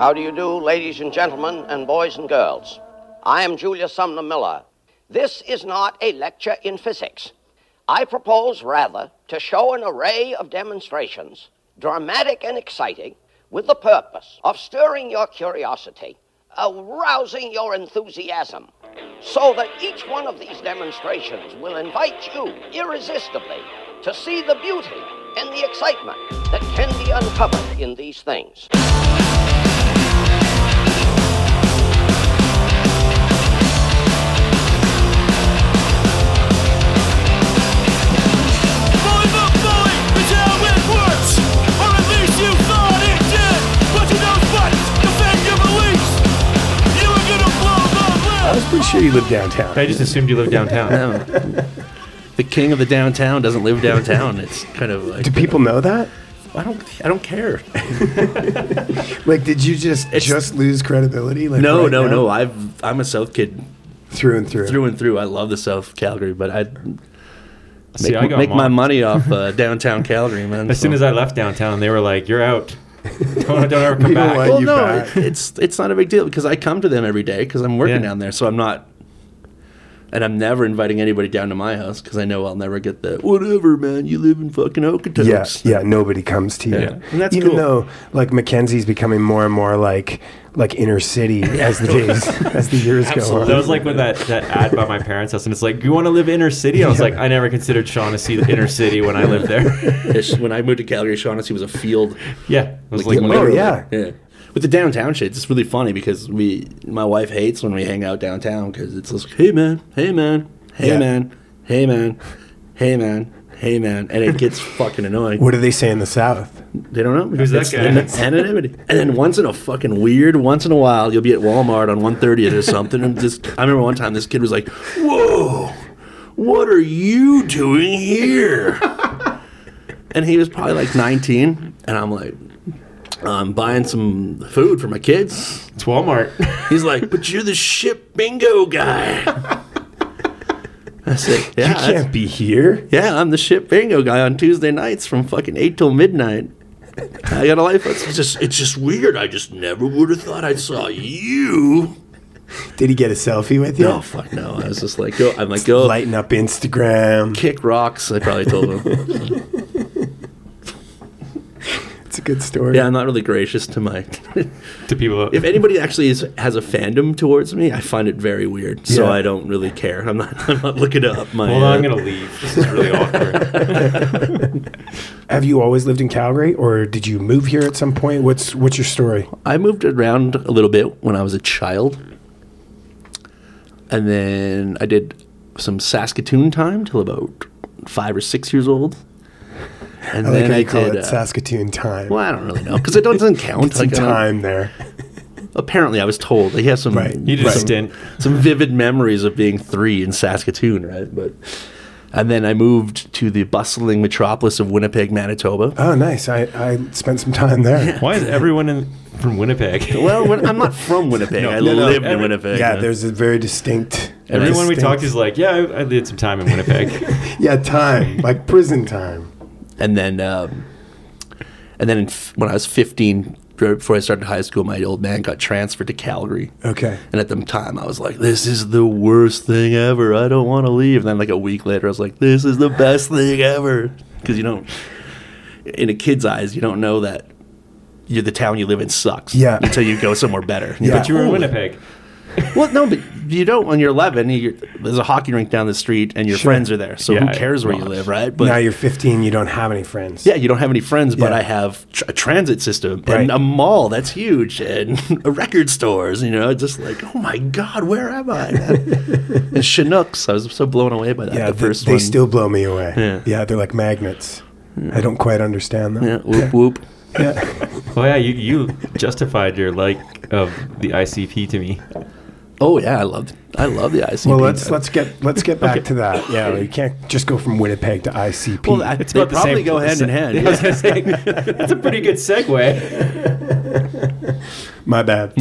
How do you do, ladies and gentlemen, and boys and girls? I am Julius Sumner Miller. This is not a lecture in physics. I propose, rather, to show an array of demonstrations, dramatic and exciting, with the purpose of stirring your curiosity, arousing your enthusiasm, so that each one of these demonstrations will invite you, irresistibly, to see the beauty and the excitement that can be uncovered in these things. I was pretty sure you lived downtown. I just assumed you lived downtown. No. The king of the downtown doesn't live downtown. It's kind of like... Do people know that? I don't care. Like, did you just lose credibility? Like, no. I'm a South kid. Through and through. Through and through. I love the South Calgary, but I make my money off downtown Calgary, man. As soon as I left downtown, they were like, you're out. Don't ever come back. Well, no, back. It's not a big deal because I come to them every day because I'm working down there, so I'm not, and I'm never inviting anybody down to my house because I know I'll never get that. Whatever, man, you live in fucking Okotoks. Yeah, nobody comes to you. Yeah. And that's even cool. Though like Mackenzie's becoming more and more like inner city as the years Absolutely. Go on. That was like when that ad by my parents' house, and it's like, you want to live inner city? I was like, I never considered Shaughnessy the inner city when I lived there. When I moved to Calgary, Shaughnessy was a field. Yeah. It was like with the downtown shit, it's really funny because my wife hates when we hang out downtown because it's like, hey man, and it gets fucking annoying. What do they say in the South? They don't know. Who's that guy? Anonymity. And then once in a while, you'll be at Walmart on 130th or something. And I remember one time this kid was like, "Whoa, what are you doing here?" And he was probably like 19, and I'm like, I'm buying some food for my kids. It's Walmart. He's like, but you're the ship bingo guy. I said, yeah. You can't be here. Yeah, I'm the ship bingo guy on Tuesday nights from fucking 8 till midnight. I got a life. It's just weird. I just never would have thought I saw you. Did he get a selfie with you? No, fuck no. I was just like, go. Lighten up Instagram. Kick rocks, I probably told him. It's a good story. Yeah, I'm not really gracious to to people. If anybody actually has a fandom towards me, I find it very weird. Yeah. So I don't really care. I'm not looking up my... Well, I'm going to leave. This is really awkward. Have you always lived in Calgary, or did you move here at some point? What's your story? I moved around a little bit when I was a child. And then I did some Saskatoon time till about 5 or 6 years old. And I then I did it Saskatoon time. Well, I don't really know because it doesn't count. It's like, time there. Apparently, I was told he has some. Right. You did some vivid memories of being 3 in Saskatoon, right? But and then I moved to the bustling metropolis of Winnipeg, Manitoba. Oh, nice! I spent some time there. Yeah. Why is everyone from Winnipeg? Well, I'm not from Winnipeg. No, I lived in Winnipeg. Yeah, man. There's a very distinct. Everyone we talked to is like, yeah, I did some time in Winnipeg. Yeah, time like prison time. And then when I was 15, right before I started high school, my old man got transferred to Calgary. Okay. And at the time, I was like, this is the worst thing ever. I don't want to leave. And then like a week later, I was like, this is the best thing ever. Because you don't, in a kid's eyes, you don't know that the town you live in sucks. Yeah. Until you go somewhere better. Yeah. But you were in Winnipeg. Well, no, but you don't. When you're 11, there's a hockey rink down the street, and your friends are there. So who cares where you live, right? But now you're 15, you don't have any friends. Yeah, you don't have any friends, but I have a transit system and a mall that's huge and record stores. You know, just like, oh my god, where am I? And Chinooks, I was so blown away by that. Yeah, the first one. They still blow me away. Yeah, they're like magnets. Yeah. I don't quite understand them. Yeah, whoop. Yeah. Well, yeah, you justified your like of the ICP to me. Oh yeah, I love the ICP. Well, let's get back to that. Yeah, you can't just go from Winnipeg to ICP. Well, they probably go hand in hand. Yeah. That's a pretty good segue. My bad.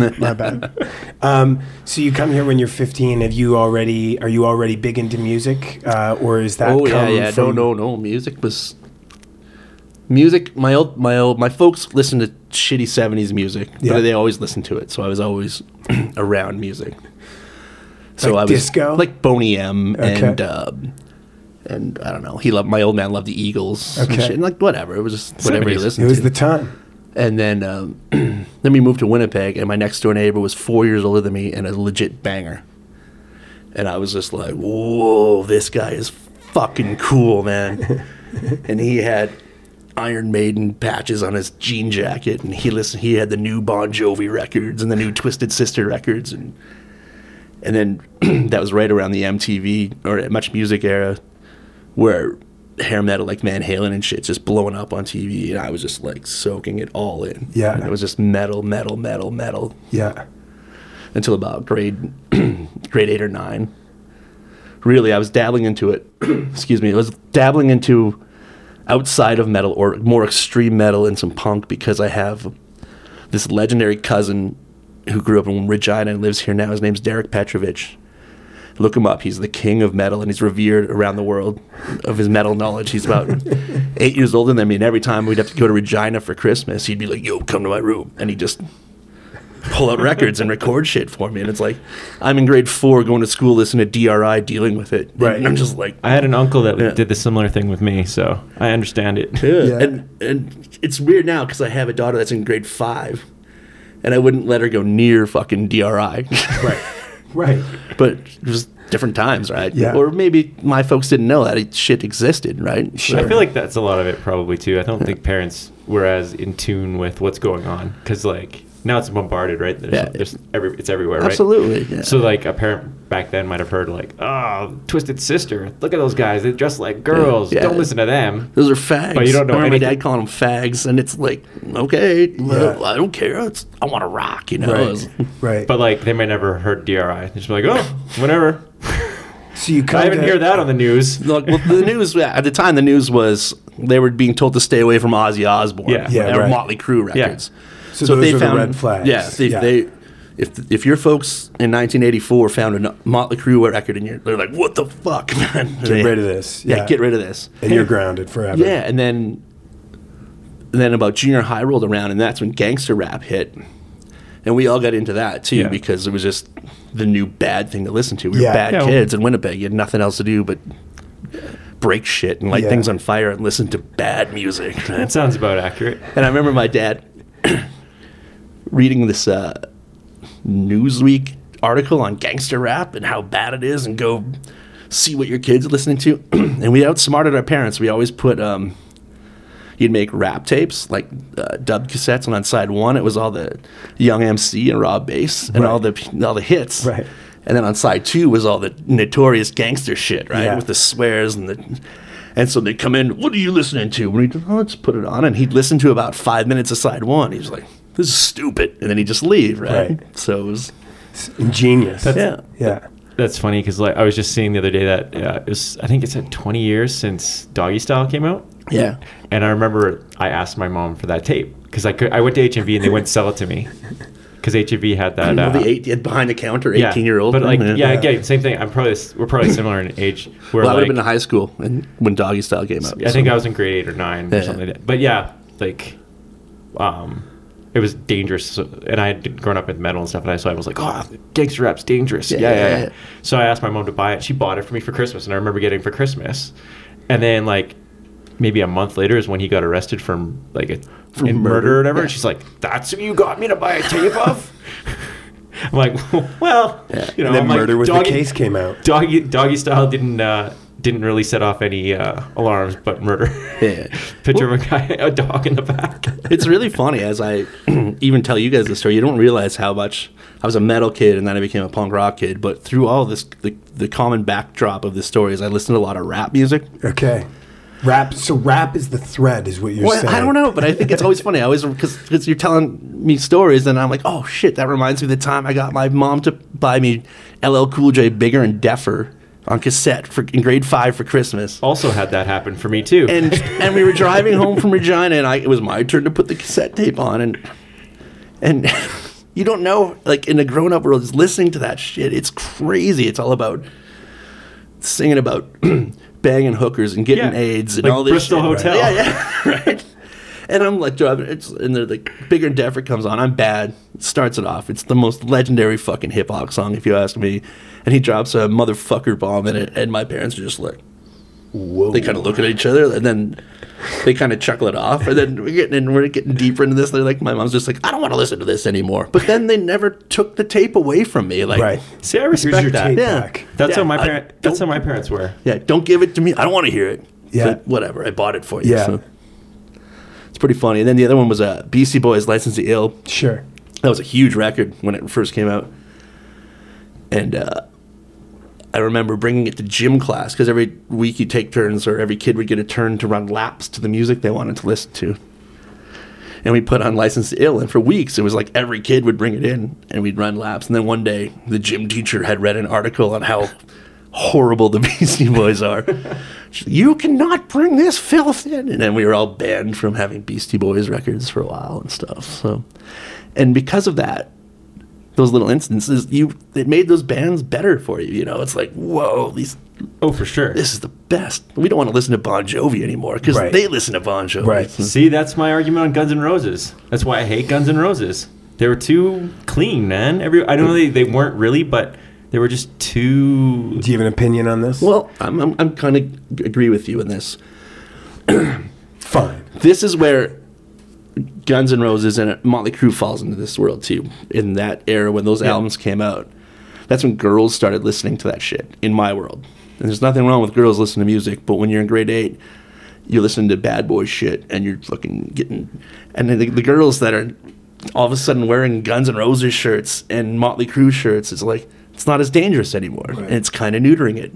So you come here when you're 15. Are you already big into music, or is that? Oh yeah. No. Music was music, my folks listened to shitty 70s music, but they always listened to it, so I was always around music. So like I was disco? Like Boney M and I don't know. He loved, my old man loved the Eagles and shit, and like whatever. It was just whatever he listened to. It was the time. And then then we moved to Winnipeg, and my next door neighbor was 4 years older than me and a legit banger. And I was just like, whoa, this guy is fucking cool, man. And he had Iron Maiden patches on his jean jacket, and he listened. He had the new Bon Jovi records and the new Twisted Sister records, and then that was right around the MTV or Much Music era, where hair metal like Van Halen and shit's just blowing up on TV, and I was just like soaking it all in. Yeah, and it was just metal. Yeah, until about grade 8 or 9. Really, I was dabbling into it. Excuse me, I was dabbling into outside of metal or more extreme metal and some punk, because I have this legendary cousin who grew up in Regina and lives here now. His name's Derek Petrovich. Look him up. He's the king of metal, and he's revered around the world of his metal knowledge. He's about 8 years older than me, and every time we'd have to go to Regina for Christmas, he'd be like, yo, come to my room. And he'd just pull out records and record shit for me. And it's like, I'm in grade 4 going to school listening to DRI, dealing with it. Right. And I'm just like... I had an uncle that did the similar thing with me, so I understand it. Yeah. And it's weird now because I have a daughter that's in grade 5, and I wouldn't let her go near fucking DRI. Right. Right. But it was different times, right? Yeah. Or maybe my folks didn't know that shit existed, right? Sure. I feel like that's a lot of it probably, too. I don't think parents were as in tune with what's going on. Because, like, now it's bombarded, right? It's everywhere, right? Absolutely. Yeah. So, like, a parent back then might have heard, like, oh, Twisted Sister. Look at those guys. They dress like girls. Yeah. Don't listen to them. Those are fags. But you don't know anything. I remember my dad calling them fags, and it's like, okay, I don't care. I want to rock, you know? Right. But, like, they may never heard DRI. They're just like, oh, whatever. So you kind of... I even hear that on the news. Look, well, the news... At the time, the news was they were being told to stay away from Ozzy Osbourne. Yeah. Or Motley Crue records. Yeah. So those are the red flags. Yeah. If your folks in 1984 found a Motley Crue record and they're like, what the fuck, man? Get rid of this. Yeah, get rid of this. And you're grounded forever. Yeah, and then about junior high rolled around, and that's when gangster rap hit. And we all got into that, too, because it was just the new bad thing to listen to. We were bad kids in Winnipeg. You had nothing else to do but... break shit and light things on fire and listen to bad music. That sounds about accurate. And I remember my dad reading this Newsweek article on gangster rap and how bad it is, and go see what your kids are listening to. And we outsmarted our parents. We always put you'd make rap tapes, like dubbed cassettes, and on side one it was all the Young MC and Rob Bass and all the hits. Right. And then on side two was all the notorious gangster shit, right? Yeah. With the swears and so they'd come in, what are you listening to? And he'd, let's put it on. And he'd listen to about 5 minutes of side one. He was like, this is stupid. And then he'd just leave, right? So it was... It's ingenious. Yeah. That's funny because like I was just seeing the other day that I think it said 20 years since Doggy Style came out. Yeah. And I remember I asked my mom for that tape because I went to H&V and they wouldn't sell it to me. Because HEV had that behind the counter 18-year-old. But like, same thing. We're probably similar in age. Where I would have been in high school when Doggy Style came out. I think I was in grade 8 or 9 or something like that. But yeah, like, it was dangerous. And I had grown up with metal and stuff, and so I was like, oh, gangster rap's dangerous. Yeah. So I asked my mom to buy it. She bought it for me for Christmas, and I remember getting it for Christmas. And then like maybe a month later is when he got arrested for murder or whatever. Yeah. And she's like, that's who you got me to buy a tape of? I'm like, well, you know. And then Murder Was the Case came out. Doggy Style didn't really set off any alarms, but Murder. Yeah. Picture of a dog in the back. It's really funny as I even tell you guys the story. You don't realize how much I was a metal kid and then I became a punk rock kid. But through all this, the common backdrop of the story is I listened to a lot of rap music. Okay. Rap. So rap is the thread, is what you're saying. I don't know, but I think it's always funny. I always because you're telling me stories, and I'm like, oh shit, that reminds me of the time I got my mom to buy me LL Cool J Bigger and Deffer on cassette in grade 5 for Christmas. Also had that happen for me too. And we were driving home from Regina, and it was my turn to put the cassette tape on, and you don't know, like in the grown up world, is listening to that shit. It's crazy. It's all about singing about. Banging hookers and getting AIDS and like all this Bristol shit. Hotel. Right? Yeah, yeah. Right. And I'm like driving, and they're like, Bigger and Deffer comes on. I'm bad. Starts it off. It's the most legendary fucking hip hop song, if you ask me. And he drops a motherfucker bomb in it, and my parents are just like, whoa. They kind of look at each other, and then they kind of chuckle it off. And then we're getting deeper into this. They're like, my mom's just like, I don't want to listen to this anymore. But then they never took the tape away from me. Like, right. See, I respect that. Yeah. That's how my parents were. Yeah, don't give it to me. I don't want to hear it. Yeah. But whatever. I bought it for you. Yeah. So. It's pretty funny. And then the other one was Beastie Boys, License to Ill. Sure. That was a huge record when it first came out. And I remember bringing it to gym class because every week you take turns, or every kid would get a turn to run laps to the music they wanted to listen to. And we put on License to Ill, and for weeks it was like every kid would bring it in and we'd run laps. And then one day the gym teacher had read an article on how horrible the Beastie Boys are. You cannot bring this filth in. And then we were all banned from having Beastie Boys records for a while and stuff. So, and because of that, those little instances, it made those bands better for you. You know, it's like, whoa, these. Oh, for sure. This is the best. We don't want to listen to Bon Jovi anymore because they listen to Bon Jovi. Right. See, that's my argument on Guns N' Roses. That's why I hate Guns N' Roses. They were too clean, man. I don't know, they weren't really, but they were just too. Do you have an opinion on this? Well, I'm kind of agree with you in this. Fine. This is where Guns N' Roses and Motley Crue falls into this world too. In that era when those albums came out, that's when girls started listening to that shit in my world. And there's nothing wrong with girls listening to music, but when you're in grade 8, you're listening to bad boy shit and you're fucking getting. And the girls that are all of a sudden wearing Guns N' Roses shirts and Motley Crue shirts, it's like, it's not as dangerous anymore. Right. And it's kind of neutering it.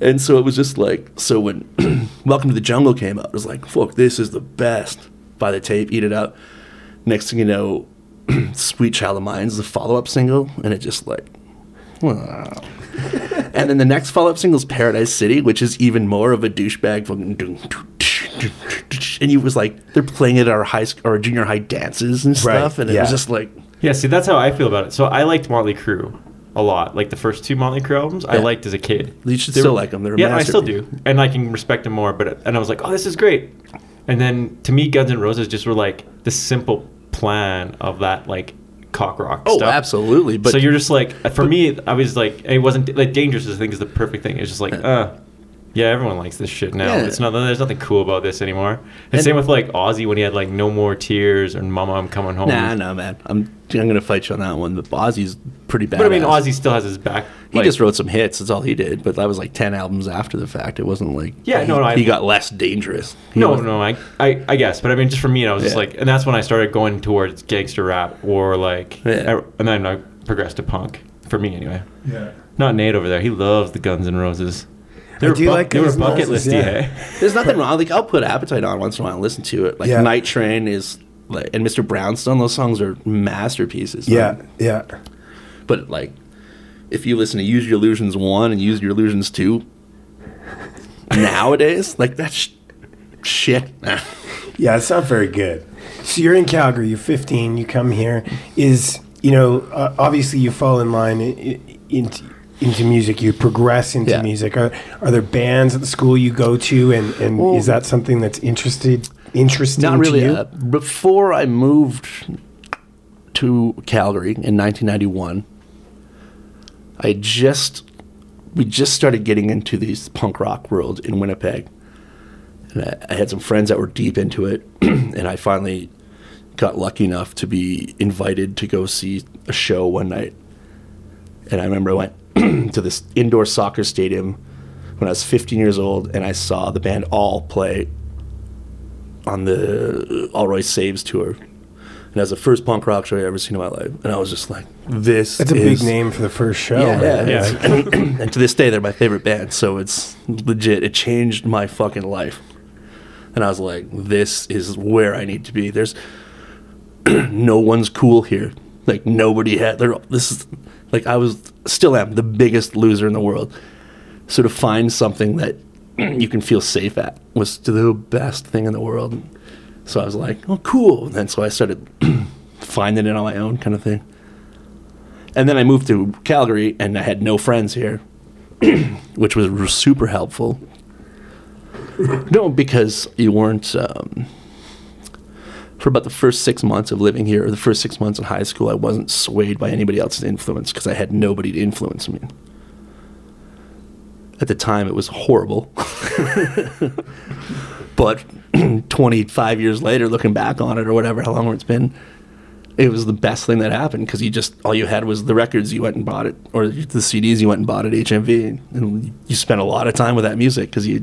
And so it was just like, so when Welcome to the Jungle came out, it was like, fuck, this is the best. Buy the tape, eat it up. Next thing you know, Sweet Child of Mine is the follow-up single, and it just like, wow. And then the next follow-up single is Paradise City, which is even more of a douchebag fucking. And he was like, they're playing it at our high school or junior high dances and stuff, and it was just like. Yeah, see, that's how I feel about it. So I liked Motley Crue a lot. Like the first two Motley Crue albums, I liked as a kid. You should still like them. They're I still do, and I can respect them more. And I was like, oh, this is great. And then, to me, Guns N' Roses just were, like, the simple plan of that, like, cock rock stuff. Oh, absolutely. But so you're just like, for me, I was like, it wasn't, like, dangerous, I think, is the perfect thing. It's just like, yeah, everyone likes this shit now. Yeah. There's nothing cool about this anymore. And same with, like, Ozzy when he had, like, No More Tears and Mama, I'm Coming Home. No, man. I'm going to fight you on that one. But Ozzy's pretty bad. But, I mean, Ozzy still has his back. He just wrote some hits. That's all he did. But that was like 10 albums after the fact. It wasn't like he got less dangerous. I guess. But I mean, just for me, I was just like, and that's when I started going towards gangster rap or like, and then I progressed to punk. For me, anyway. Yeah. Not Nate over there. He loves the Guns N' Roses. They were bucket listy. Yeah. Hey? There's nothing wrong. Like I'll put Appetite on once in a while and listen to it. Like Night Train is, like, and Mr. Brownstone. Those songs are masterpieces. Yeah. But like. If you listen to Use Your Illusions 1 and Use Your Illusions 2 nowadays, like that's shit. Yeah, it's not very good. So you're in Calgary, you're 15, you come here. Obviously you fall in line into music, you progress into music. Are there bands at the school you go to, and is that something that's interesting to you? Not really. Before I moved to Calgary in 1991, we just started getting into this punk rock world in Winnipeg. And I had some friends that were deep into it, and I finally got lucky enough to be invited to go see a show one night. And I remember I went to this indoor soccer stadium when I was 15 years old, and I saw the band All play on the All Roy Saves tour. And that was the first punk rock show I'd ever seen in my life. And I was just like, this That's a big name for the first show. Yeah. And to this day, they're my favorite band. So it's legit. It changed my fucking life. And I was like, this is where I need to be. There's no one's cool here. Like, nobody had. This is like, I still am the biggest loser in the world. So to find something that you can feel safe at was the best thing in the world. So I was like, oh, cool. And then so I started finding it on my own kind of thing. And then I moved to Calgary, and I had no friends here, which was super helpful. No, because you weren't for about the first 6 months of living here, or the first 6 months in high school, I wasn't swayed by anybody else's influence because I had nobody to influence me. At the time, it was horrible. But 25 years later, looking back on it or whatever, how long it's been, it was the best thing that happened because you just, all you had was the records you went and bought it, or the CDs you went and bought at HMV. And you spent a lot of time with that music because you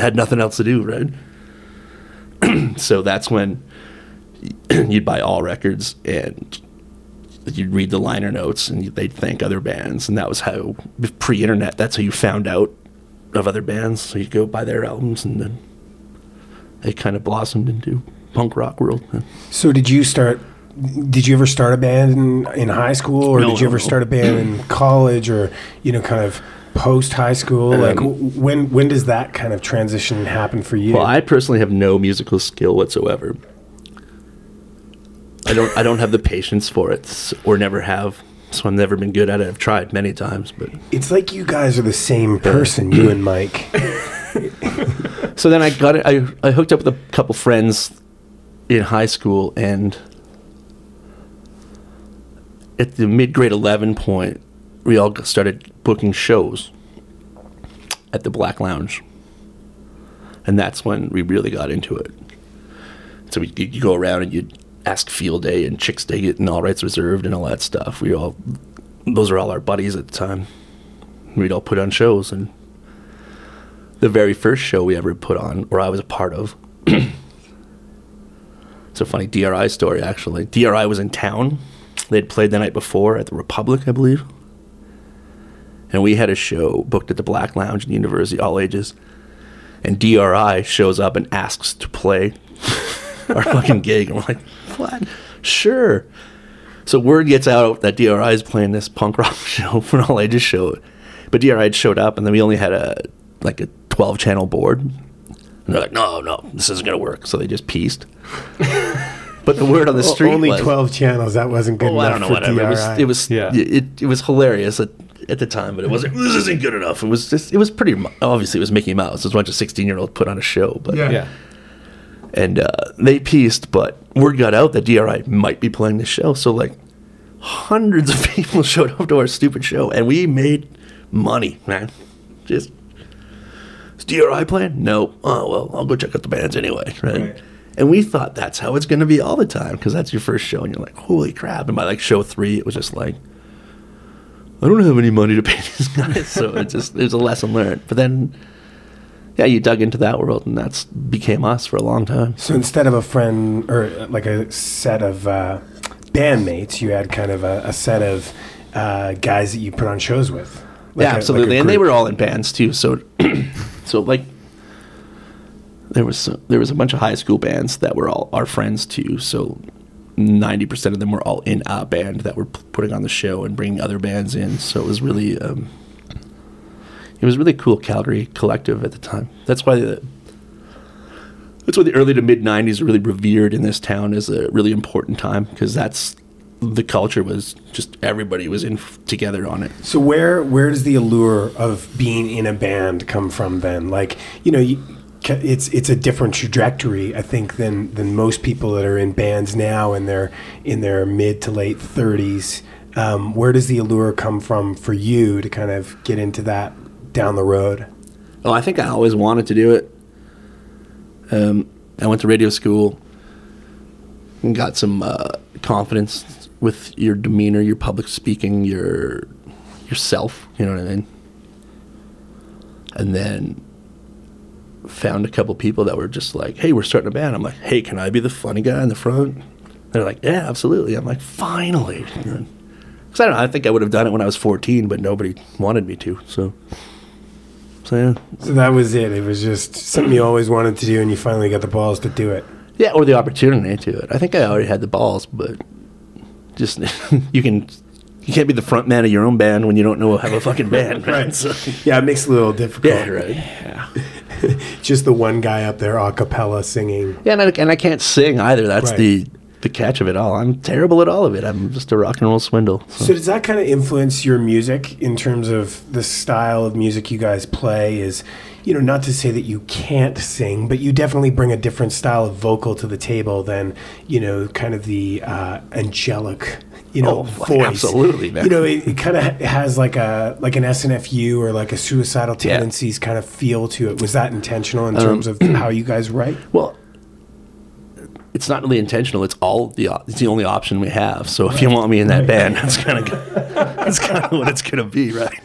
had nothing else to do, right? So that's when you'd buy all records and you'd read the liner notes and they'd thank other bands. And that was how, pre-internet, that's how you found out of other bands. So you'd go buy their albums, and then they kind of blossomed into punk rock world. So did you ever start a band in high school, or did you ever start a band in college, or, you know, kind of post high school? Like when does that kind of transition happen for you? Well, I personally have no musical skill whatsoever. I don't have the patience for it, or never have. So I've never been good at it. I've tried many times, but it's like you guys are the same person, you and Mike. So then I got it. I hooked up with a couple friends in high school, and at the mid-grade 11 point, we all started booking shows at the Black Lounge, and that's when we really got into it. So you go around and you ask Field Day and Chicks Dig It and All Rights Reserved and all that stuff. Those are all our buddies at the time. We'd all put on shows, and the very first show we ever put on, or I was a part of. It's a funny DRI story, actually. DRI was in town. They'd played the night before at the Republic, I believe. And we had a show booked at the Black Lounge in the University, all ages. And DRI shows up and asks to play our fucking gig. And we're like, what? Sure. So word gets out that DRI is playing this punk rock show for an all ages show. But DRI had showed up, and then we only had a 12-channel board, and they're like, no, this isn't gonna work. So they just pieced. But the word on the street only was, 12 channels. That wasn't good enough. I don't know, for whatever. DRI. It was hilarious at the time, but it wasn't. This isn't good enough. It was just. It was pretty. Obviously, it was Mickey Mouse. It was a bunch of 16-year-olds put on a show. But yeah. And they pieced, but word got out that DRI might be playing the show. So like, hundreds of people showed up to our stupid show, and we made money, man. Just. Is DRI playing? No. Oh, well, I'll go check out the bands anyway, right? And we thought that's how it's going to be all the time, because that's your first show, and you're like, holy crap. And by, like, show 3, it was just like, I don't have any money to pay these guys, so it was a lesson learned. But then, yeah, you dug into that world, and that's became us for a long time. So instead of a friend, or, like, a set of bandmates, you had kind of a set of guys that you put on shows with. Like absolutely. Like, and they were all in bands, too, so... So, like, there was a bunch of high school bands that were all our friends, too. So 90% of them were all in a band that were putting on the show and bringing other bands in. So it was really cool Calgary collective at the time. That's why the early to mid-'90s are really revered in this town as a really important time, because that's the culture was just everybody was in together on it. So where does the allure of being in a band come from then? Like, you know, it's a different trajectory, I think, than most people that are in bands now and they're in their mid to late 30s. Where does the allure come from for you to kind of get into that down the road? Oh, I think I always wanted to do it. I went to radio school and got some confidence with your demeanor, your public speaking, yourself, you know what I mean? And then found a couple people that were just like, hey, we're starting a band. I'm like, hey, can I be the funny guy in the front? They're like, yeah, absolutely. I'm like, finally. Because I don't know, I think I would have done it when I was 14, but nobody wanted me to, so yeah. So that was it. It was just something you always wanted to do, and you finally got the balls to do it. Yeah, or the opportunity to it. I think I already had the balls, but just you can't be the front man of your own band when you don't know how to fucking band, right? So. Yeah, it makes it a little difficult. Yeah, right. Yeah. Just the one guy up there a cappella singing. Yeah, and I can't sing either. That's right. the the catch of it all. I'm terrible at all of it. I'm just a rock and roll swindle. So does that kind of influence your music in terms of the style of music you guys play? Is, you know, not to say that you can't sing, but you definitely bring a different style of vocal to the table than, you know, kind of the angelic, you know, voice. Absolutely, man. You know, it kind of has like an SNFU or like a suicidal tendencies kind of feel to it. Was that intentional in terms of how you guys write? Well, it's not really intentional. It's the only option we have. So if you want me in that band, that's kind of what it's gonna be, right?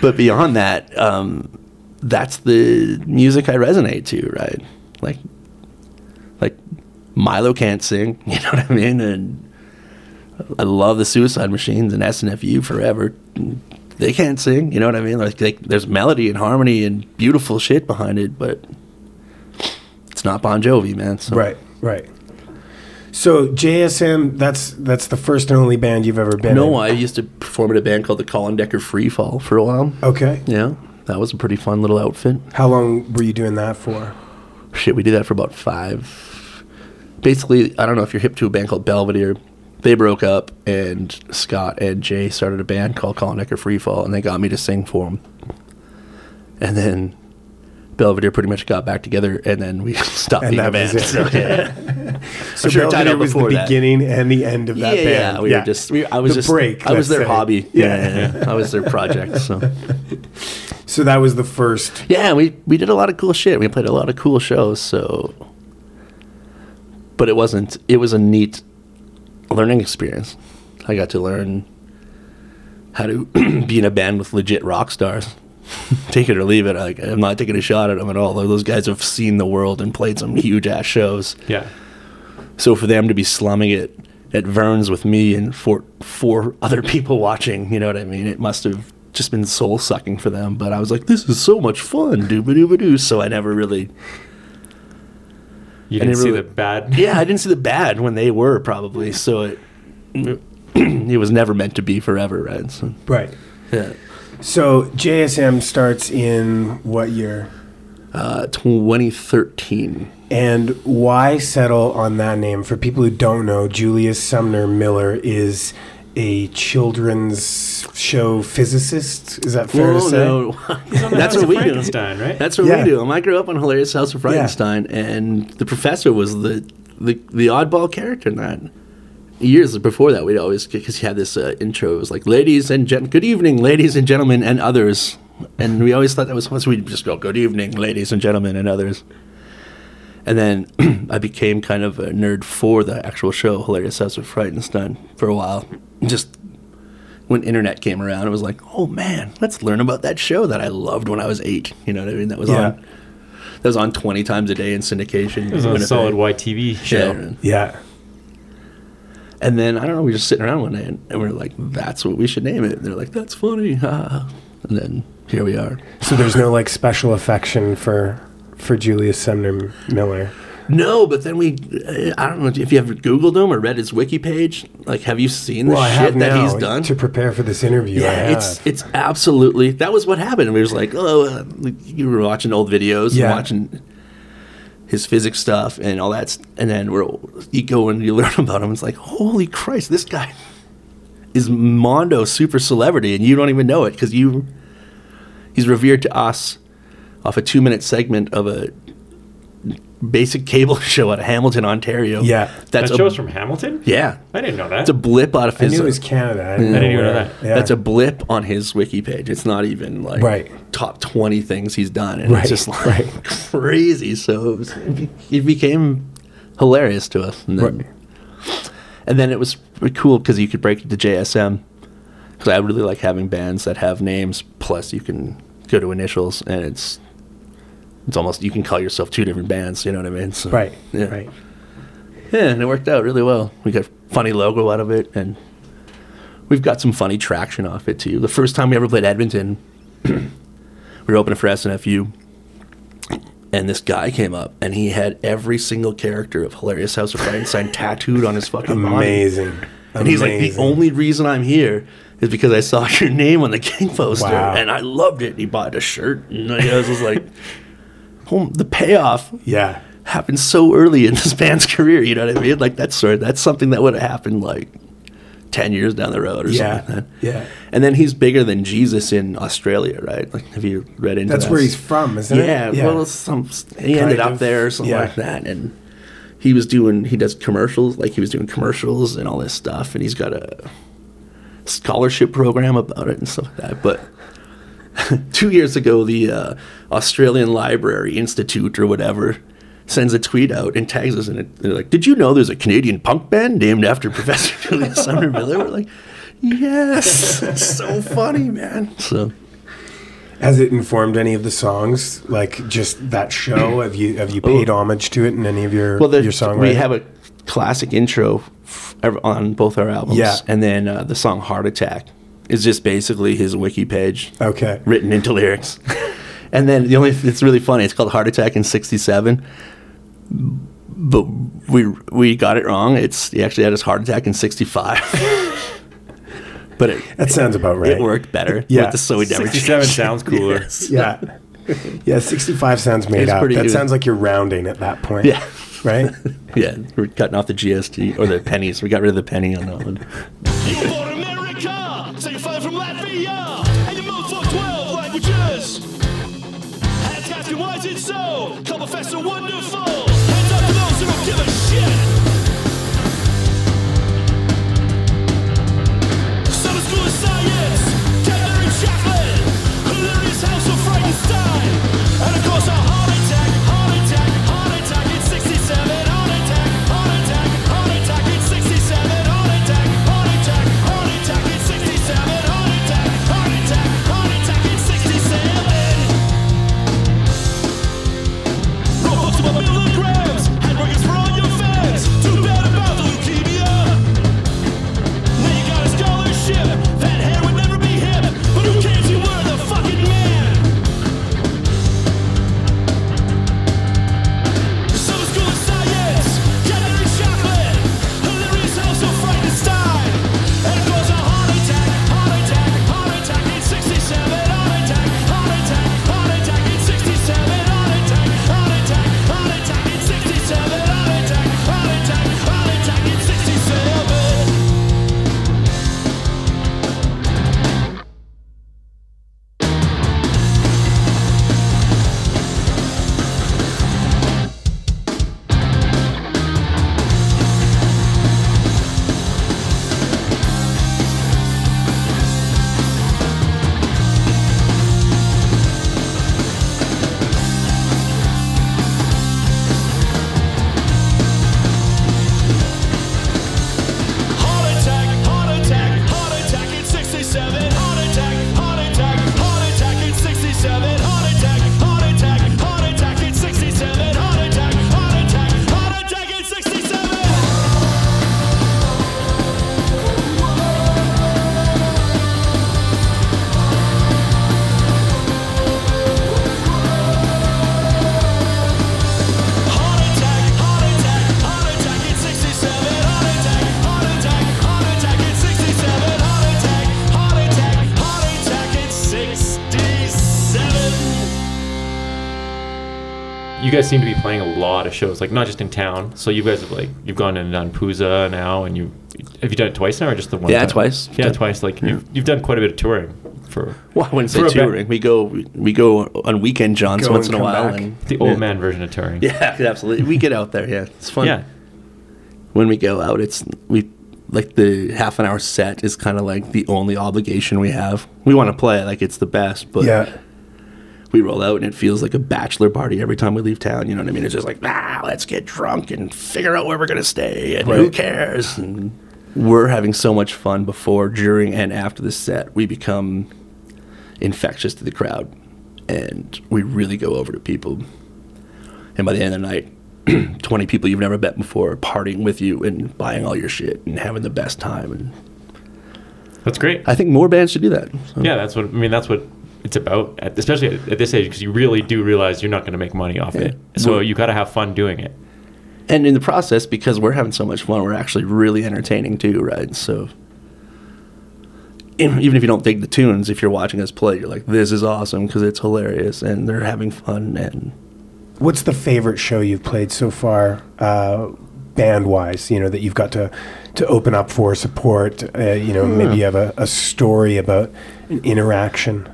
But beyond that, that's the music I resonate to, right? Like Milo can't sing, you know what I mean? And I love the Suicide Machines and SNFU forever. They can't sing, you know what I mean? Like there's melody and harmony and beautiful shit behind it, but not Bon Jovi, man. So. Right. So JSM, that's the first and only band you've ever been in? No, I used to perform at a band called the Colin Decker Free Fall for a while. Okay. Yeah, that was a pretty fun little outfit. How long were you doing that for? Shit, we did that for about 5. Basically, I don't know if you're hip to a band called Belvedere. They broke up, and Scott and Jay started a band called Colin Decker Free Fall, and they got me to sing for them. And then Belvedere pretty much got back together, and then we stopped being a band. So, yeah. So Belvedere was the beginning and the end of that band. Yeah, I was their hobby. Yeah. I was their project. So that was the first. Yeah, we did a lot of cool shit. We played a lot of cool shows. So, but it was a neat learning experience. I got to learn how to be in a band with legit rock stars. Take it or leave it. I'm not taking a shot at them at all. Those guys have seen the world and played some huge ass shows. Yeah. So for them to be slumming it at Vern's with me and four other people watching, you know what I mean? It must have just been soul sucking for them. But I was like, this is so much fun, dooba-dooba-doo. So I never really. You didn't see the bad. Yeah, I didn't see the bad when they were probably. So it was never meant to be forever, right? So, right. Yeah. So JSM starts in what year? 2013. And why settle on that name? For people who don't know, Julius Sumner Miller is a children's show physicist. Is that fair to say? No. That's what we do. Right? That's what we do. I grew up on Hilarious House of Frankenstein, and the professor was the oddball character in that. Years before that, we'd always, because he had this intro, it was like, good evening, ladies and gentlemen and others. And we always thought that was fun, so we'd just go, good evening, ladies and gentlemen and others. And then I became kind of a nerd for the actual show, Hilarious House of Frankenstein, for a while. Just when internet came around, it was like, oh man, let's learn about that show that I loved when I was 8. You know what I mean? That was on. That was on 20 times a day in syndication. It was on a solid YTV show. Yeah. And then, I don't know, we were just sitting around one day, and we were like, that's what we should name it. And they're like, that's funny. Ah. And then here we are. So there's no, like, special affection for Julius Sumner Miller? No, but then I don't know if you ever Googled him or read his wiki page. Like, have you seen the shit that he's done? To prepare for this interview, yeah, I have. It's absolutely, that was what happened. We was like, oh, you were watching old videos and watching his physics stuff and all that, and then you go and you learn about him. It's like, holy Christ, this guy is mondo super celebrity, and you don't even know it because he's revered to us off a 2-minute segment of a basic cable show out of Hamilton, Ontario. Yeah, that show's from Hamilton. Yeah, I didn't know that. It's a blip out of his. I knew it was Canada. I didn't even know that. Yeah. That's a blip on his wiki page. It's not even like top 20 things he's done, and it's just like crazy. So it became hilarious to us, and then it was cool because you could break it to JSM. Because I really like having bands that have names. Plus, you can go to initials, and it's almost, you can call yourself 2 different bands, you know what I mean? So, right. Yeah, and it worked out really well. We got a funny logo out of it, and we've got some funny traction off it, too. The first time we ever played Edmonton, we were opening for SNFU, and this guy came up, and he had every single character of Hilarious House of Frankenstein tattooed on his fucking body. Amazing. And he's like, the only reason I'm here is because I saw your name on the King poster, and I loved it. And he bought a shirt, and I was just like... the payoff happened so early in this band's career, you know what I mean? Like that's something that would have happened like 10 years down the road or something like that. Yeah. And then he's bigger than Jesus in Australia, right? Like, have you read into that? That's where he's from, isn't it? Yeah. Well, he ended up there or something like that. And he does commercials, like he was doing commercials and all this stuff. And he's got a scholarship program about it and stuff like that. But 2 years ago, the Australian Library Institute or whatever sends a tweet out and tags us in it. They're like, did you know there's a Canadian punk band named after Professor Julius Sumner Miller? We're like, yes, it's so funny, man. So, has it informed any of the songs? Like just that show? Have you paid homage to it in any of your songwriting? We have a classic intro on both our albums, and then the song "Heart Attack" is just basically his wiki page, written into lyrics. And then it's really funny. It's called "Heart Attack" in '67. But we got it wrong. He actually had his heart attack in '65. But that sounds about right. It worked better. Yeah, so we never 67 sounds cooler. Yes. Yeah, yeah. 65 sounds made up. That sounds like you're rounding at that point. Yeah, right. Yeah, we're cutting off the GST or the pennies. We got rid of the penny on that one. You bought America, so you fell from Latvia, and you moved for 12 languages. Ask asking why is it so? Call Professor Wonderful. Hands up for those who don't give a shit. Hilarious House of Frankenstein, and of course a heart attack, heart attack, heart attack in '67, heart attack, heart attack, heart attack in '67, heart attack, heart attack, heart attack in '67, heart attack, heart attack, heart attack in '67. Robots of a milligrams, hamburgers for all your fans. Too bad about the leukemia. Now you got a scholarship. That hair would never be hip, but who cares? You were the fucking man. Summer School of Science, gathering chocolate, Hilarious House of Frankenstein, and it was a heart attack, heart attack, heart attack in '67, heart attack, heart attack, heart attack in '67, heart attack, heart attack, heart attack in '67, heart attack, heart attack, heart attack in '67. You guys seem to be playing a lot of shows, like not just in town. So you guys have you've gone and done Pooza now, and have you done it twice now or just the one? Yeah, time? Twice. Yeah, twice. Like you've done quite a bit of touring. I wouldn't say touring. We go on weekend jaunts once in a while. And the old man version of touring. Yeah, absolutely. We get out there. Yeah, it's fun. Yeah. When we go out, the half an hour set is kind of like the only obligation we have. We want to play it like it's the best, but yeah. We roll out and it feels like a bachelor party every time we leave town. You know what I mean? It's just like, let's get drunk and figure out where we're gonna stay and who cares. And we're having so much fun before, during, and after the set. We become infectious to the crowd, and we really go over to people. And by the end of the night, 20 people you've never met before are partying with you and buying all your shit and having the best time. And that's great. I think more bands should do that. So. Yeah, that's what it's about, especially at this age, because you really do realize you're not going to make money off it. So you got to have fun doing it. And in the process, because we're having so much fun, we're actually really entertaining too, right? So even if you don't dig the tunes, if you're watching us play, you're like, this is awesome because it's hilarious and they're having fun. And What's the favorite show you've played so far, band-wise, you know, that you've got to open up for support? You know, maybe you have a story about an interaction.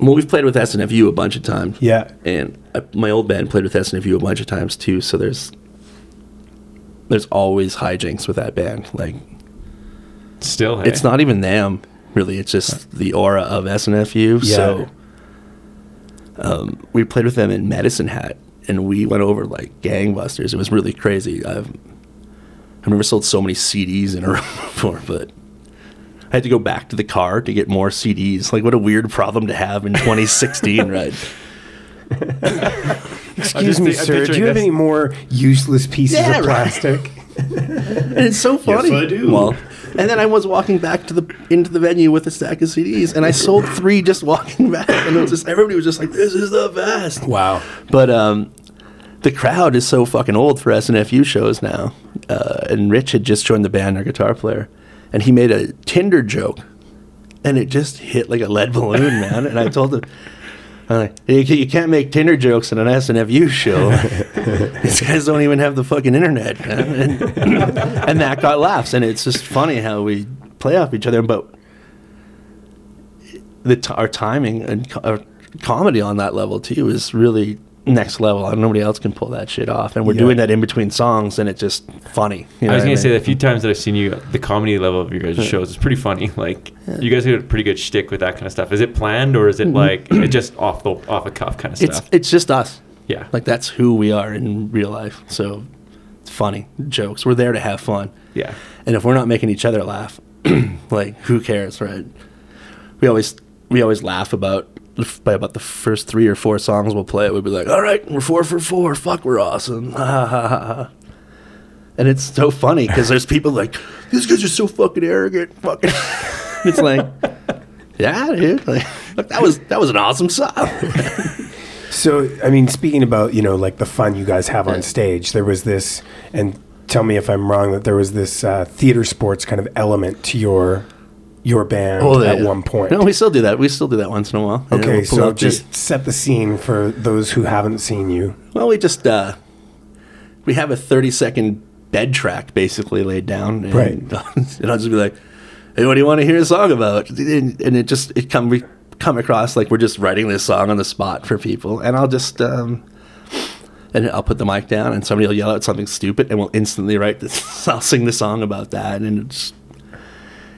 Well, we've played with SNFU a bunch of times. Yeah. And my old band played with SNFU a bunch of times, too, so there's always hijinks with that band. Like, still, hey. It's not even them, really. It's just the aura of SNFU. Yeah. So we played with them in Medicine Hat, and we went over like gangbusters. It was really crazy. I've never sold so many CDs in a row before, but I had to go back to the car to get more CDs. Like, what a weird problem to have in 2016, right? Excuse me, sir. Do you have any more useless pieces of plastic? And it's so funny. Yes, I do. Well, and then I was walking back into the venue with a stack of CDs, and I sold 3 just walking back, and it was just everybody was just like, "This is the best!" Wow. But the crowd is so fucking old for SNFU shows now. And Rich had just joined the band, our guitar player, and he made a Tinder joke, and it just hit like a lead balloon, man. And I told him, you can't make Tinder jokes in an SNFU show. These guys don't even have the fucking internet. And that got laughs. And it's just funny how we play off each other. But our timing and our comedy on that level, too, is really next level. Nobody else can pull that shit off. And we're doing that in between songs, and it's just funny. You know I was going to say, the few times that I've seen you, the comedy level of your guys' shows is pretty funny. Like, you guys do a pretty good shtick with that kind of stuff. Is it planned, or is it like just off the cuff kind of stuff? It's just us. Yeah. Like, that's who we are in real life. So it's funny. Jokes. We're there to have fun. Yeah. And if we're not making each other laugh, like, who cares, right? We always laugh about by about the first 3 or 4 songs we'll play, we'll be like, all right, we're 4 for 4. Fuck, we're awesome. Ha, ha, ha, ha. And it's so funny because there's people like, these guys are so fucking arrogant. Fucking. It's like, yeah, dude. Like, look, that was an awesome song. So, I mean, speaking about, you know, like the fun you guys have on stage, there was this, and tell me if I'm wrong, that there was this theater sports kind of element to your band at one point. No, we still do that. We still do that once in a while. Okay, we'll so just set the scene for those who haven't seen you. Well, we just, we have a 30-second bed track basically laid down. And, right. And I'll just be like, hey, what do you want to hear a song about? And it just, we come across like we're just writing this song on the spot for people. And I'll just, and I'll put the mic down and somebody will yell out something stupid and we'll instantly write this. I'll sing the song about that. And it's,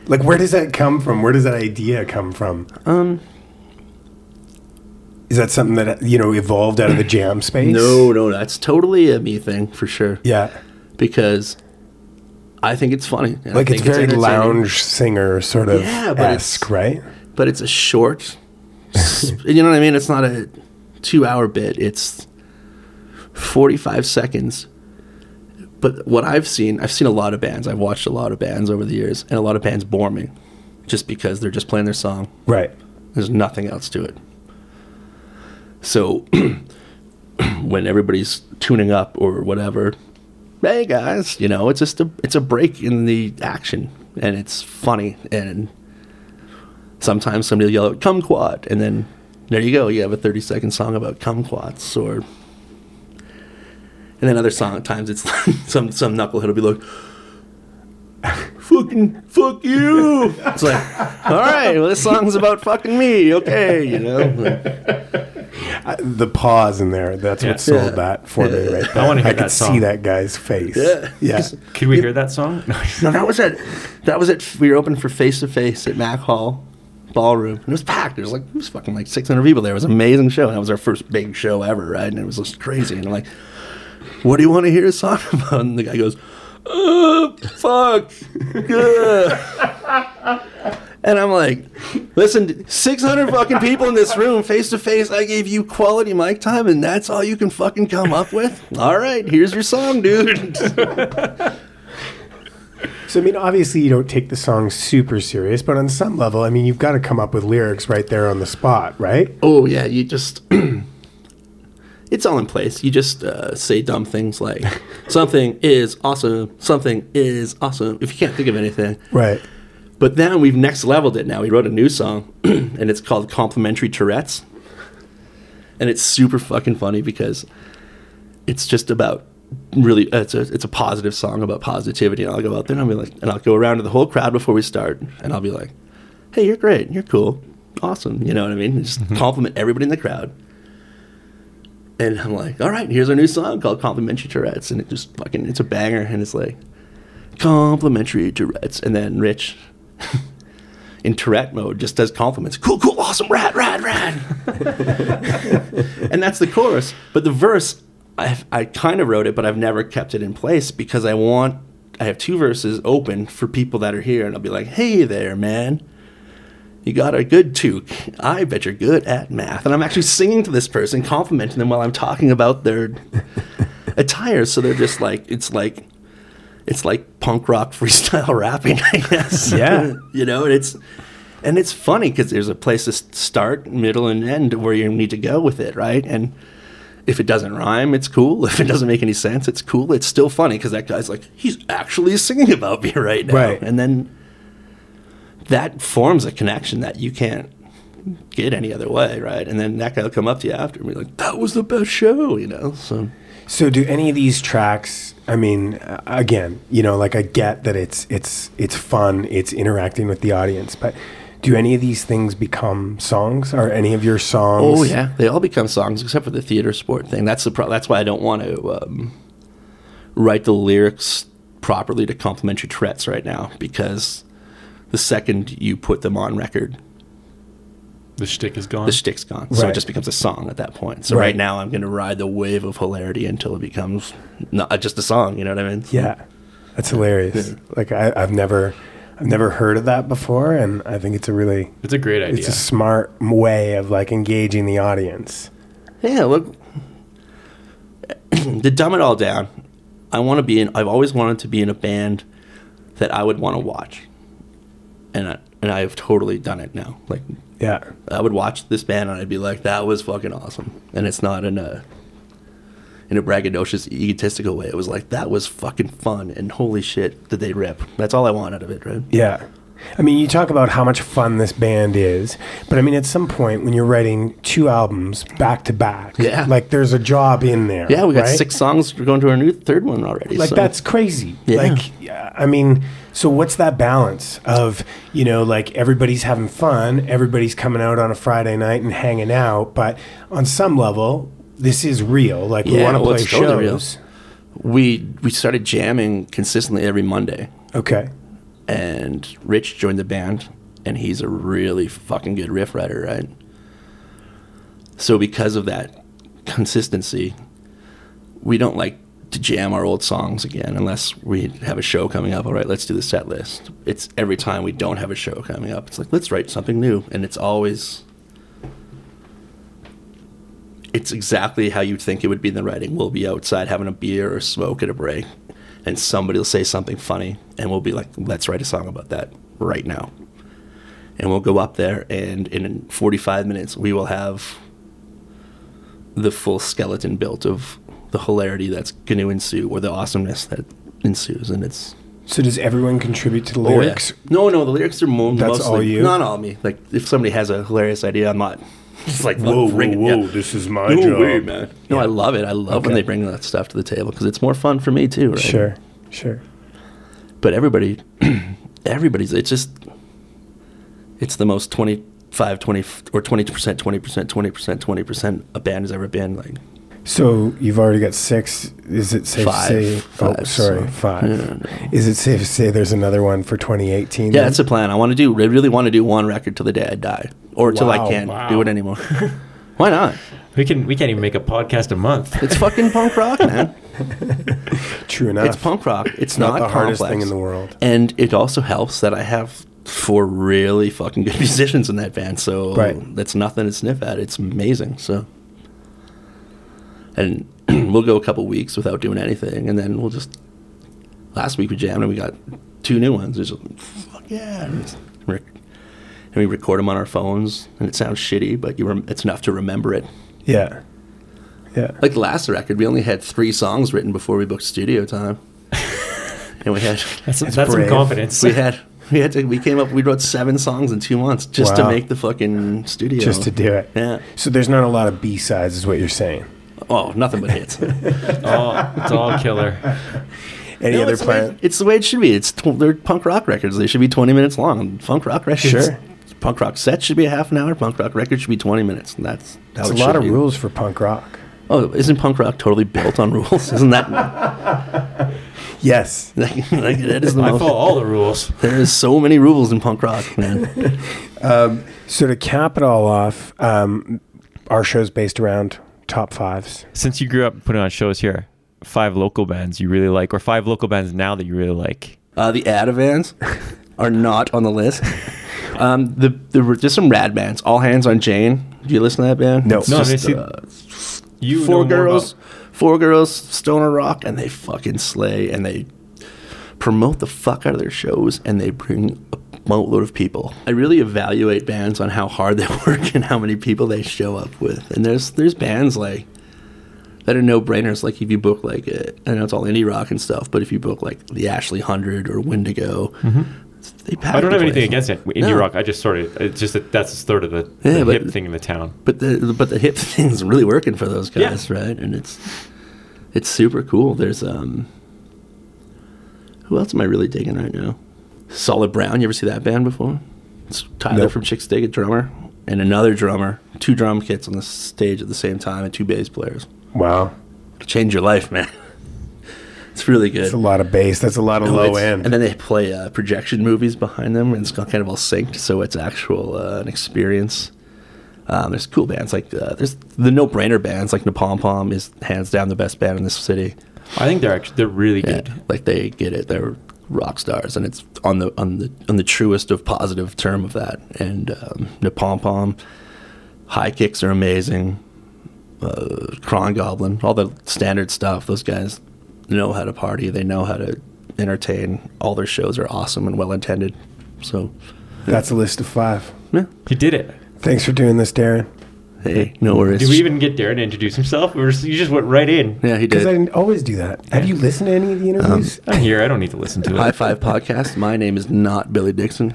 like, where does that come from? Where does that idea come from? Is that something that, you know, evolved out of the jam space? No, that's totally a me thing for sure. Yeah. Because I think it's funny. Like, it's very lounge singer sort of esque, right? But it's a short, you know what I mean? It's not a 2-hour bit. It's 45 seconds. But what I've seen a lot of bands. I've watched a lot of bands over the years, and a lot of bands bore me just because they're just playing their song. Right. There's nothing else to it. So when everybody's tuning up or whatever, hey, guys, you know, it's just a break in the action, and it's funny. And sometimes somebody will yell out, kumquat, and then there you go. You have a 30-second song about kumquats or... And then other times it's like some knucklehead will be like, fuck you. It's like, all right, well, this song's about fucking me. Okay, you know. The pause in there, that's what sold that for me right there. I want to hear that song. I could see that guy's face. Yeah. Could we hear that song? No, that was it. We were open for Face to Face at Mac Hall Ballroom. And it was packed. It was fucking like 600 people there. It was an amazing show. And that was our first big show ever, right? And it was just crazy. And I'm like, what do you want to hear a song about? And the guy goes, fuck. And I'm like, listen, 600 fucking people in this room, face to face. I gave you quality mic time, and that's all you can fucking come up with? All right, here's your song, dude. So, I mean, obviously you don't take the song super serious, but on some level, I mean, you've got to come up with lyrics right there on the spot, right? Oh, yeah, you just... It's all in place. You just say dumb things like, something is awesome, something is awesome, if you can't think of anything. Right. But then we've next leveled it now. We wrote a new song, and it's called Complimentary Tourette's. And it's super fucking funny because it's just about really, it's a positive song about positivity. And I'll go out there and I'll be like, and I'll go around to the whole crowd before we start, and I'll be like, hey, you're great, you're cool, awesome, you know what I mean? And just compliment everybody in the crowd. And I'm like, all right, here's our new song called Complimentary Tourette's. And it just fucking, it's a banger. And it's like, Complimentary Tourette's. And then Rich, in Tourette mode, just does compliments. Cool, cool, awesome, rad, rad, rad. And that's the chorus. But the verse, I kind of wrote it, but I've never kept it in place because I have two verses open for people that are here. And I'll be like, hey there, man. You got a good toque. I bet you're good at math. And I'm actually singing to this person, complimenting them while I'm talking about their attire. So they're just like, it's like punk rock freestyle rapping, I guess. Yeah. You know, and it's funny because there's a place to start, middle, and end where you need to go with it, right? And if it doesn't rhyme, it's cool. If it doesn't make any sense, it's cool. It's still funny because that guy's like, he's actually singing about me right now. Right. And then that forms a connection that you can't get any other way, right? And then that guy will come up to you after and be like, that was the best show, you know? So do any of these tracks, I mean, again, you know, like I get that it's fun, it's interacting with the audience, but do any of these things become songs? Are any of your songs? Oh, yeah. They all become songs except for the theater sport thing. That's the that's why I don't want to write the lyrics properly to Complimentary Tourette's right now, because the second you put them on record, the shtick is gone. The shtick's gone. Right. So it just becomes a song at that point. So right now I'm going to ride the wave of hilarity until it becomes not just a song. You know what I mean? Yeah. That's hilarious. Yeah. Like I've never heard of that before. And I think it's a great idea. It's a smart way of like engaging the audience. Yeah. Look, to dumb it all down, I've always wanted to be in a band that I would want to watch. And I've totally done it now. Like, yeah, I would watch this band and I'd be like, that was fucking awesome. And it's not in a braggadocious, egotistical way. It was like, that was fucking fun, and holy shit, did they rip. That's all I want out of it, right? Yeah. I mean, you talk about how much fun this band is, but I mean, at some point when you're writing two albums back to back, yeah, like there's a job in there. Yeah, we got 6 songs. We're going to our new third one already. Like, so that's crazy. Yeah. Like, I mean, so what's that balance of, you know, like everybody's having fun, everybody's coming out on a Friday night and hanging out, but on some level, this is real. Like, we want to play shows. Totally real. We started jamming consistently every Monday. Okay. And Rich joined the band, and he's a really fucking good riff writer, right? So because of that consistency, we don't like to jam our old songs again unless we have a show coming up. All right, let's do the set list. It's every time we don't have a show coming up, it's like, let's write something new. And it's always, it's exactly how you'd think it would be in the writing. We'll be outside having a beer or smoke at a break, and somebody will say something funny, and we'll be like, let's write a song about that right now. And we'll go up there, and in 45 minutes, we will have the full skeleton built of the hilarity that's going to ensue, or the awesomeness that ensues. And it's... So does everyone contribute to the lyrics? Oh, yeah. No, the lyrics are mostly... That's all you? Not all me. Like, if somebody has a hilarious idea, I'm not... It's like, whoa, this is my job. Way, man. No, yeah. I love it. I love when they bring that stuff to the table because it's more fun for me too, right? Sure. But everybody's, it's the most 20%, 20%, 20%, 20% a band has ever been. Like, so you've already got 6. Is it safe to say? Five. No. Is it safe to say there's another one for 2018? Yeah, that's the plan. I really want to do one record till the day I die, or till I can't do it anymore. Why not? We can't even make a podcast a month. It's fucking punk rock, man. True enough. It's punk rock. It's not the hardest thing in the world. And it also helps that I have 4 really fucking good musicians in that band. So that's nothing to sniff at. It's amazing. So. And we'll go a couple weeks without doing anything, and then we'll just... Last week we jammed, and we got 2 new ones. It's just, fuck yeah. And we record them on our phones, and it sounds shitty, but it's enough to remember it. Yeah. Yeah. Like the last record, we only had 3 songs written before we booked studio time. And we had... that's some confidence. We wrote 7 songs in 2 months just to make the fucking studio. Just to do it. Yeah. So there's not a lot of B-sides is what you're saying. Oh, nothing but hits. Oh, it's all killer. Any other plan? It's the way it should be. They're punk rock records. They should be 20 minutes long. Punk rock records. Sure. Punk rock sets should be a half an hour. Punk rock records should be 20 minutes. And that's how it should be. There's a lot of rules for punk rock. Oh, isn't punk rock totally built on rules? Isn't that... Yes. That is the most. I follow all the rules. There is so many rules in punk rock, man. So to cap it all off, our show's based around top fives. Since you grew up putting on shows here, 5 local bands you really like, or 5 local bands now that you really like. The Atavans are not on the list. There were just some rad bands. All Hands on Jane. Do you listen to that band? No. You 4 girls. 4 girls, stoner rock, and they fucking slay, and they promote the fuck out of their shows, and they bring a boatload of people. I really evaluate bands on how hard they work and how many people they show up with. And there's bands like that are no-brainers, like if you book like it, I know it's all indie rock and stuff, but if you book like the Ashley 100 or Wendigo, they pack. I don't have anything against it. Indie rock, I just sort of, it's just that's sort of the hip thing in the town. But the hip thing's really working for those guys, right? And it's super cool. There's who else am I really digging right now? Solid Brown. You ever see that band before? It's Tyler from Chicks Dig, a drummer, and another drummer. 2 drum kits on the stage at the same time, and 2 bass players. Wow, it'll change your life, man. It's really good. It's a lot of bass. That's a lot of low end. And then they play projection movies behind them, and it's kind of all synced, so it's actual an experience. There's cool bands like there's the no-brainer bands like Napalm Palm is hands down the best band in this city. I think they're really good. Like they get it. They're rock stars, and it's on the truest of positive term of that. And Napalm Palm, high kicks are amazing. Kron Goblin, all the standard stuff. Those guys know how to party. They know how to entertain. All their shows are awesome and well intended. So that's a list of 5. Yeah, you did it. Thanks for doing this, Darren. Hey, no worries. Did we even get Darren to introduce himself? You just went right in. Yeah, he did. Because I always do that. Yeah. Have you listened to any of the interviews? I'm here. I don't need to listen to it. High Five Podcast. My name is not Billy Dixon.